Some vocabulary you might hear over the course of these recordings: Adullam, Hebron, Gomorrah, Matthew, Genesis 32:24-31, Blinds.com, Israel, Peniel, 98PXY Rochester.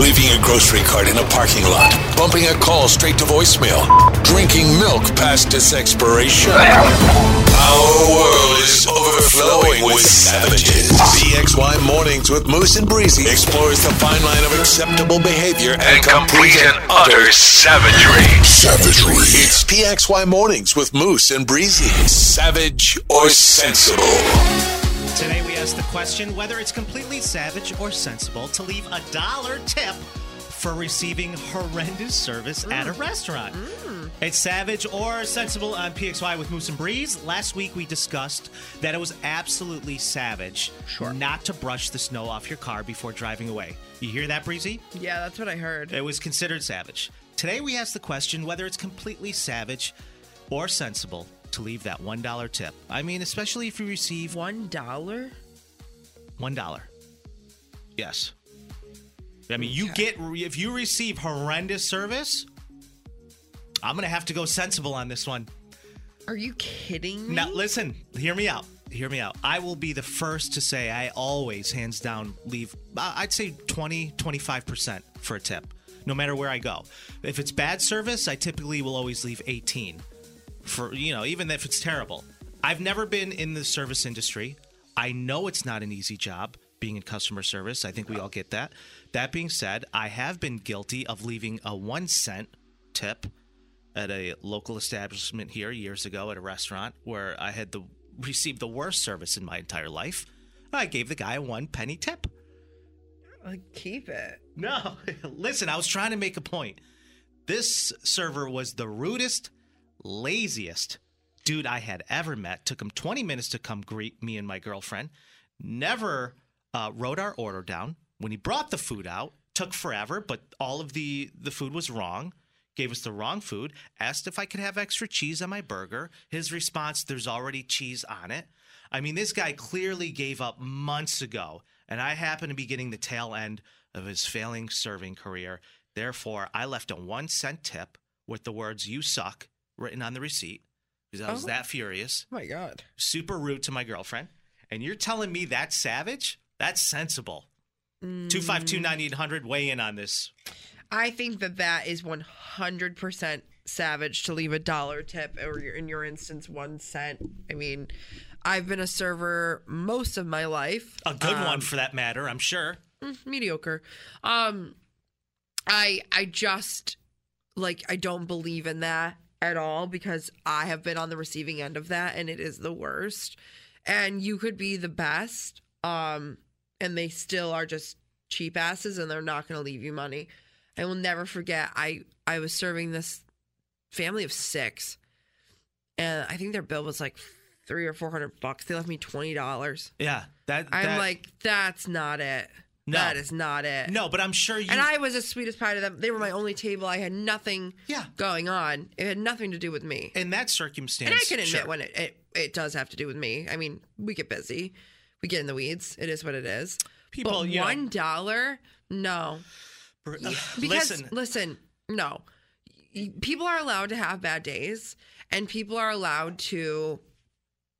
Leaving a grocery cart in a parking lot, bumping a call straight to voicemail, drinking milk past its expiration. Our world is overflowing with savages. PXY Mornings with Moose and Breezy explores the fine line of acceptable behavior and complete and utter savagery. Savagery. It's PXY Mornings with Moose and Breezy. Savage or sensible? Today we ask the question whether it's completely savage or sensible to leave $1 tip for receiving horrendous service at a restaurant. It's savage or sensible on PXY with Moose and Breeze. Last week we discussed that it was absolutely savage not to brush the snow off your car before driving away. You hear that, Breezy? Yeah, that's what I heard. It was considered savage. Today we ask the question whether it's completely savage or sensible to leave that $1 tip. I mean, especially if you receive $1? $1. Yes. I mean, you get, if you receive horrendous service, I'm going to have to go sensible on this one. Are you kidding me? Now, listen, hear me out. Hear me out. I will be the first to say I always, hands down, leave, I'd say 20, 25% for a tip, no matter where I go. If it's bad service, I typically will always leave 18%. For, you know, even if it's terrible. I've never been in the service industry. I know it's not an easy job being in customer service. I think we all get that. That being said, I have been guilty of leaving a 1 cent tip at a local establishment here years ago at a restaurant where I had received the worst service in my entire life. I gave the guy a 1 penny tip. Like, keep it. No, listen, I was trying to make a point. This server was the rudest, laziest dude I had ever met. Took him 20 minutes to come greet me and my girlfriend. Never wrote our order down. When he brought the food out, took forever, but all of the food was wrong. Gave us the wrong food. Asked if I could have extra cheese on my burger. His response, there's already cheese on it. I mean, this guy clearly gave up months ago, and I happen to be getting the tail end of his failing serving career. Therefore, I left a 1 cent tip with the words, you suck, written on the receipt, because I was that furious. Oh my God. Super rude to my girlfriend. And you're telling me that's savage? That's sensible. 252-9800, weigh in on this. I think that is 100% savage to leave $1 tip, or in your instance, 1 cent. I mean, I've been a server most of my life. A good one for that matter, I'm sure. Mediocre. I just, like, I don't believe in that at all, because I have been on the receiving end of that, and it is the worst. And you could be the best, and they still are just cheap asses, and they're not going to leave you money. I will never forget, I was serving this family of 6, and I think their bill was like $300 or $400. They left me $20. Yeah, I'm like, that's not it. No. That is not it. No, but I'm sure you... And I was the sweetest pie to them. They were my only table. I had nothing going on. It had nothing to do with me. In that circumstance... And I can admit when it does have to do with me. I mean, we get busy. We get in the weeds. It is what it is. People, but $1? No. Listen, no. People are allowed to have bad days, and people are allowed to,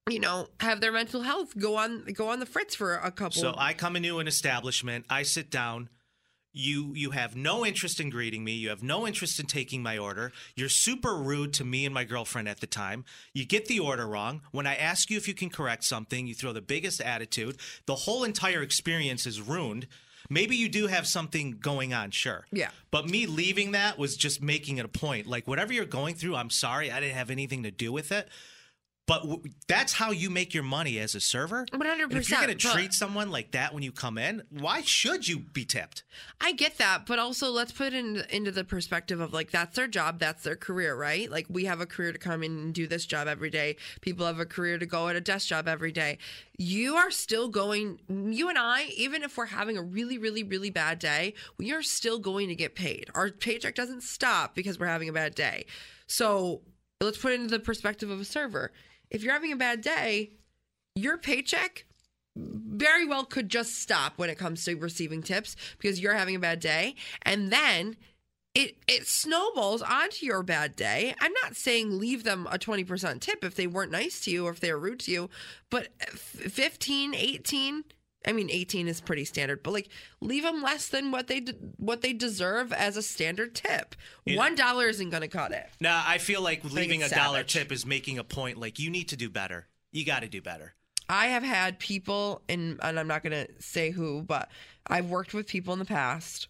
you know, have their mental health go on the fritz for a couple. So I come into an establishment, I sit down. You have no interest in greeting me. You have no interest in taking my order. You're super rude to me and my girlfriend at the time. You get the order wrong. When I ask you if you can correct something, you throw the biggest attitude. The whole entire experience is ruined. Maybe you do have something going on, sure. Yeah. But me leaving that was just making it a point. Like, whatever you're going through, I'm sorry. I didn't have anything to do with it. But that's how you make your money as a server. 100%. And if you're going to treat someone like that when you come in, why should you be tipped? I get that. But also, let's put it into the perspective of, like, that's their job. That's their career, right? Like, we have a career to come in and do this job every day. People have a career to go at a desk job every day. You are still going, you and I, even if we're having a really, really, really bad day, we are still going to get paid. Our paycheck doesn't stop because we're having a bad day. So let's put it into the perspective of a server. If you're having a bad day, your paycheck very well could just stop when it comes to receiving tips because you're having a bad day. And then it snowballs onto your bad day. I'm not saying leave them a 20% tip if they weren't nice to you or if they were rude to you, but 15, 18, I mean, 18 is pretty standard, but like leave them less than what they deserve as a standard tip. You know, $1 isn't going to cut it. Nah, I feel like leaving a dollar tip is making a point. Like, you need to do better. You got to do better. I have had people, and I'm not going to say who, but I've worked with people in the past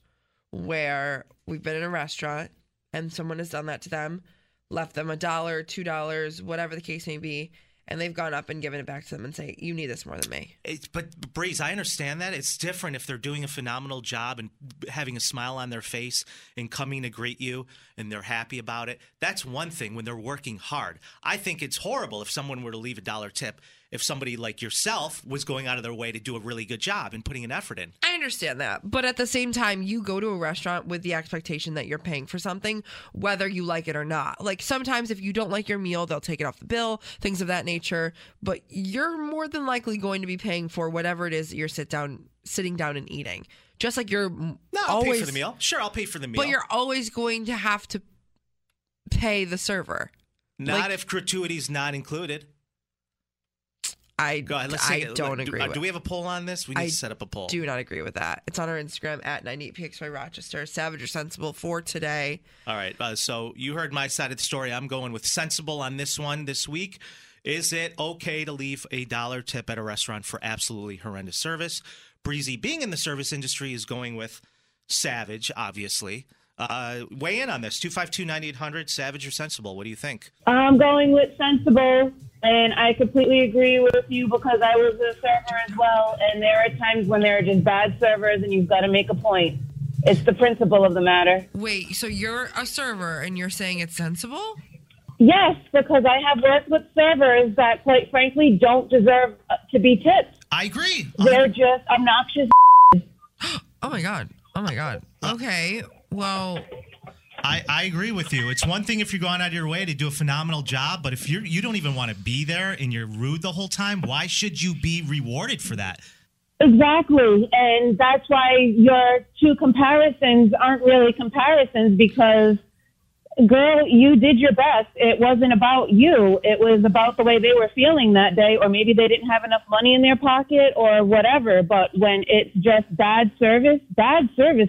where we've been in a restaurant and someone has done that to them, left them $1, $2, whatever the case may be. And they've gone up and given it back to them and say, you need this more than me. But Breeze, I understand that. It's different if they're doing a phenomenal job and having a smile on their face and coming to greet you and they're happy about it. That's one thing when they're working hard. I think it's horrible if someone were to leave a dollar tip if somebody like yourself was going out of their way to do a really good job and putting an effort in. I understand that. But at the same time, you go to a restaurant with the expectation that you're paying for something, whether you like it or not. Like, sometimes if you don't like your meal, they'll take it off the bill, things of that nature. But you're more than likely going to be paying for whatever it is that you're sitting down and eating. Just like you're I'll pay for the meal. Sure, I'll pay for the meal. But you're always going to have to pay the server. Not if gratuity's not included. I don't agree with that. Do we have a poll on this? We need to set up a poll. I do not agree with that. It's on our Instagram at 98PXY Rochester. Savage or sensible for today. All right. So you heard my side of the story. I'm going with sensible on this one this week. Is it okay to leave a dollar tip at a restaurant for absolutely horrendous service? Breezy, being in the service industry, is going with savage, obviously. Weigh in on this. 252-9800, savage or sensible. What do you think? I'm going with sensible. And I completely agree with you because I was a server as well. And there are times when there are just bad servers and you've got to make a point. It's the principle of the matter. Wait, so you're a server and you're saying it's sensible? Yes, because I have worked with servers that, quite frankly, don't deserve to be tipped. I agree. They're just obnoxious. Oh, my God. Okay, well, I agree with you. It's one thing if you're going out of your way to do a phenomenal job, but if you don't even want to be there and you're rude the whole time, why should you be rewarded for that? Exactly. And that's why your two comparisons aren't really comparisons because, girl, you did your best. It wasn't about you. It was about the way they were feeling that day, or maybe they didn't have enough money in their pocket or whatever. But when it's just bad service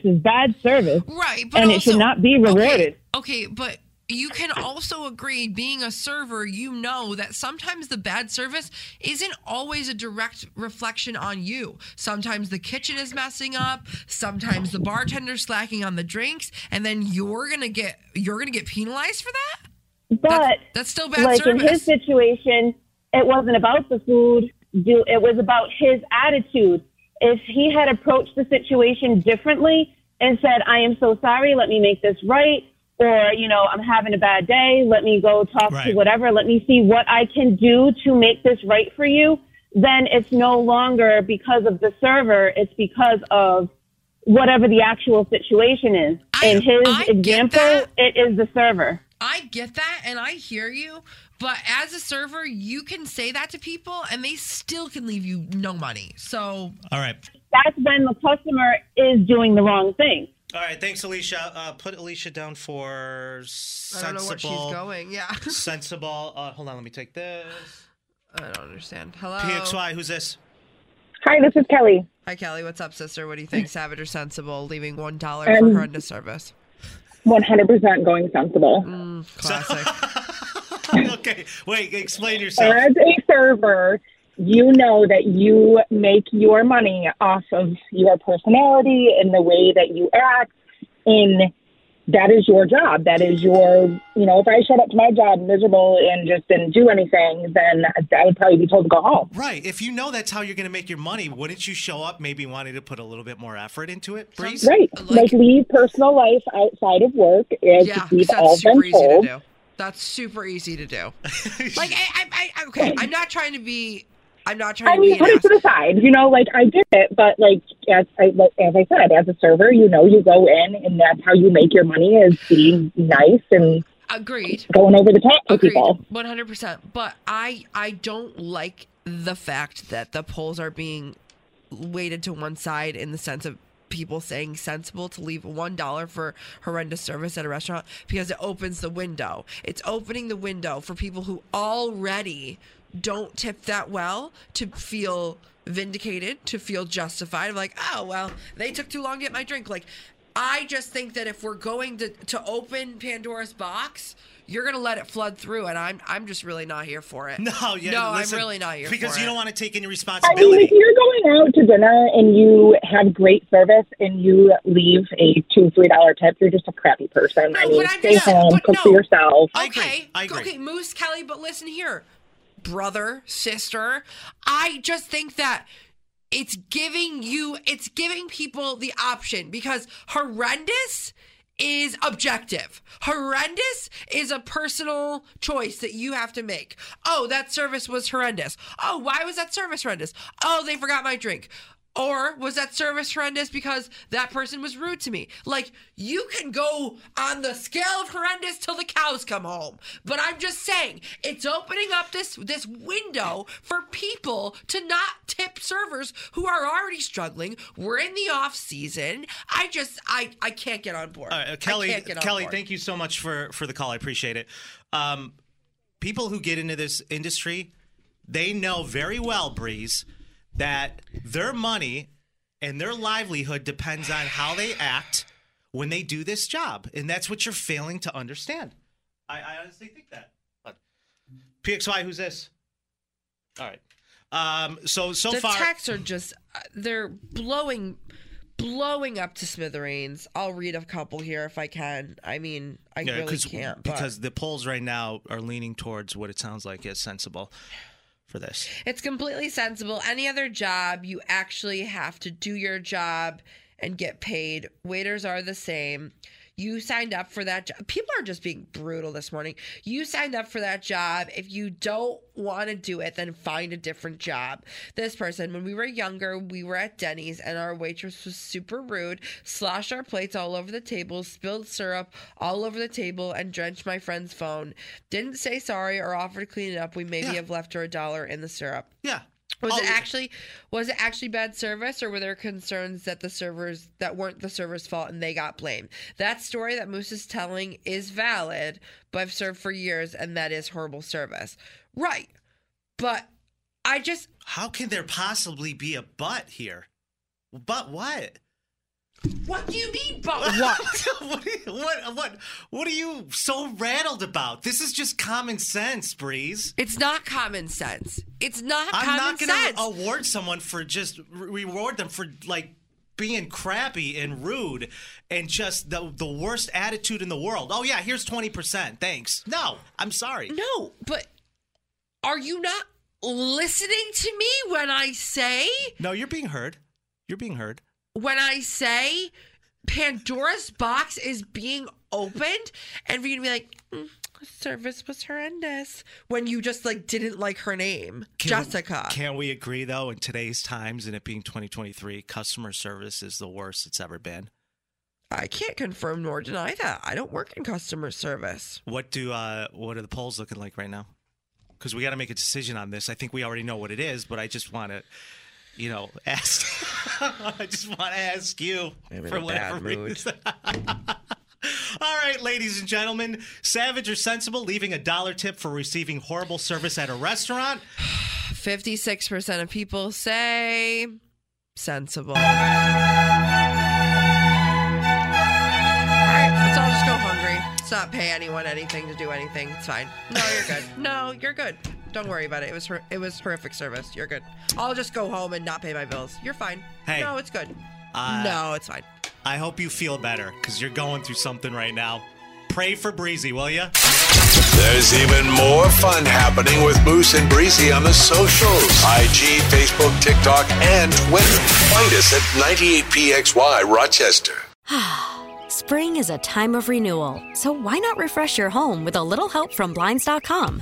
is bad service. Right. But it should not be rewarded. Okay, but you can also agree, being a server, you know that sometimes the bad service isn't always a direct reflection on you. Sometimes the kitchen is messing up. Sometimes the bartender's slacking on the drinks, and then you're gonna get penalized for that. But that's still bad service. Like in his situation, it wasn't about the food. It was about his attitude. If he had approached the situation differently and said, "I am so sorry. Let me make this right." Or, you know, I'm having a bad day. Let me go talk to whatever. Let me see what I can do to make this right for you. Then it's no longer because of the server. It's because of whatever the actual situation is. In his example, it is the server. I get that, and I hear you. But as a server, you can say that to people, and they still can leave you no money. So, all right. That's when the customer is doing the wrong thing. All right, thanks, Alicia. Put Alicia down for sensible. I don't know where she's going. Yeah. Sensible. Hold on, let me take this. I don't understand. Hello. PXY, who's this? Hi, this is Kelly. Hi, Kelly. What's up, sister? What do you think, savage or sensible? Leaving $1 for horrendous service. 100% going sensible. Classic. Okay, wait. Explain yourself. As a server, you know that you make your money off of your personality and the way that you act, and that is your job. That is your, you know, if I showed up to my job miserable and just didn't do anything, then I would probably be told to go home. Right. If you know that's how you're going to make your money, wouldn't you show up maybe wanting to put a little bit more effort into it, Breeze? Right. Like leave personal life outside of work and keep all them told. That's super easy to do. Like, okay, I'm not trying to be... I mean, put it to the side. You know, like, I did it, but, like, as I said, as a server, you know, you go in, and that's how you make your money is being nice and going over the top to people. 100%. But I don't like the fact that the polls are being weighted to one side in the sense of people saying sensible to leave $1 for horrendous service at a restaurant because it opens the window. It's opening the window for people who already... don't tip that well to feel vindicated, to feel justified. I'm like, oh, well, they took too long to get my drink. Like, I just think that if we're going to open Pandora's box, you're going to let it flood through, and I'm just really not here for it. No, yeah, no, listen, I'm really not here for it. Because you don't want to take any responsibility. I mean, if you're going out to dinner and you have great service and you leave a $2, $3 tip, you're just a crappy person. No, I mean, stay home, cook for yourself. I agree. Okay, Moose, Kelly, but listen here. Brother, sister, I just think that it's giving people the option because horrendous is objective. Horrendous is a personal choice that you have to make. Oh, that service was horrendous. Oh, why was that service horrendous? Oh, they forgot my drink. Or was that service horrendous because that person was rude to me? Like, you can go on the scale of horrendous till the cows come home. But I'm just saying, it's opening up this window for people to not tip servers who are already struggling. We're in the off season. I can't get on board. Kelly, thank you so much for the call. I appreciate it. People who get into this industry, they know very well, Breeze, that their money and their livelihood depends on how they act when they do this job. And that's what you're failing to understand. I honestly think that. PXY, who's this? All right. So far. The texts are just, they're blowing up to smithereens. I'll read a couple here if I can. I mean, I really can't. Because the polls right now are leaning towards what it sounds like is sensible. For this, it's completely sensible. Any other job, you actually have to do your job and get paid. Waiters are the same. You signed up for that job. People are just being brutal this morning. You signed up for that job. If you don't want to do it, then find a different job. This person, when we were younger, we were at Denny's and our waitress was super rude, sloshed our plates all over the table, spilled syrup all over the table, and drenched my friend's phone. Didn't say sorry or offer to clean it up. We maybe have left her $1 in the syrup. Yeah. Was it actually bad service, or were there concerns that weren't the server's fault and they got blamed? That story that Moose is telling is valid, but I've served for years and that is horrible service. Right. But I just... How can there possibly be a but here? But what? What do you mean, but what? What are you so rattled about? This is just common sense, Breeze. It's not common sense. I'm not going to award someone for just reward them for like being crappy and rude and just the worst attitude in the world. Oh yeah, here's 20%. Thanks. No, I'm sorry. No, but are you not listening to me when I say? No, you're being heard. You're being heard. When I say Pandora's box is being opened, and for you to be like, service was horrendous, when you just like didn't like her name, Jessica. Can we agree though, in today's times and it being 2023, customer service is the worst it's ever been? I can't confirm nor deny that. I don't work in customer service. What are the polls looking like right now? Because we got to make a decision on this. I think we already know what it is, but I just want to, ask. I just want to ask you for whatever reason. All right, ladies and gentlemen, savage or sensible, leaving a dollar tip for receiving horrible service at a restaurant? 56% of people say sensible. All right, let's all just go hungry. Let's not pay anyone anything to do anything. It's fine. No, you're good. No, you're good. Don't worry about it. It was horrific service. You're good. I'll just go home and not pay my bills. You're fine. Hey. No, it's good. No, it's fine. I hope you feel better, because you're going through something right now. Pray for Breezy, will you? There's even more fun happening with Moose and Breezy on the socials. IG, Facebook, TikTok, and Twitter. Find us at 98PXY Rochester. Spring is a time of renewal, so why not refresh your home with a little help from Blinds.com?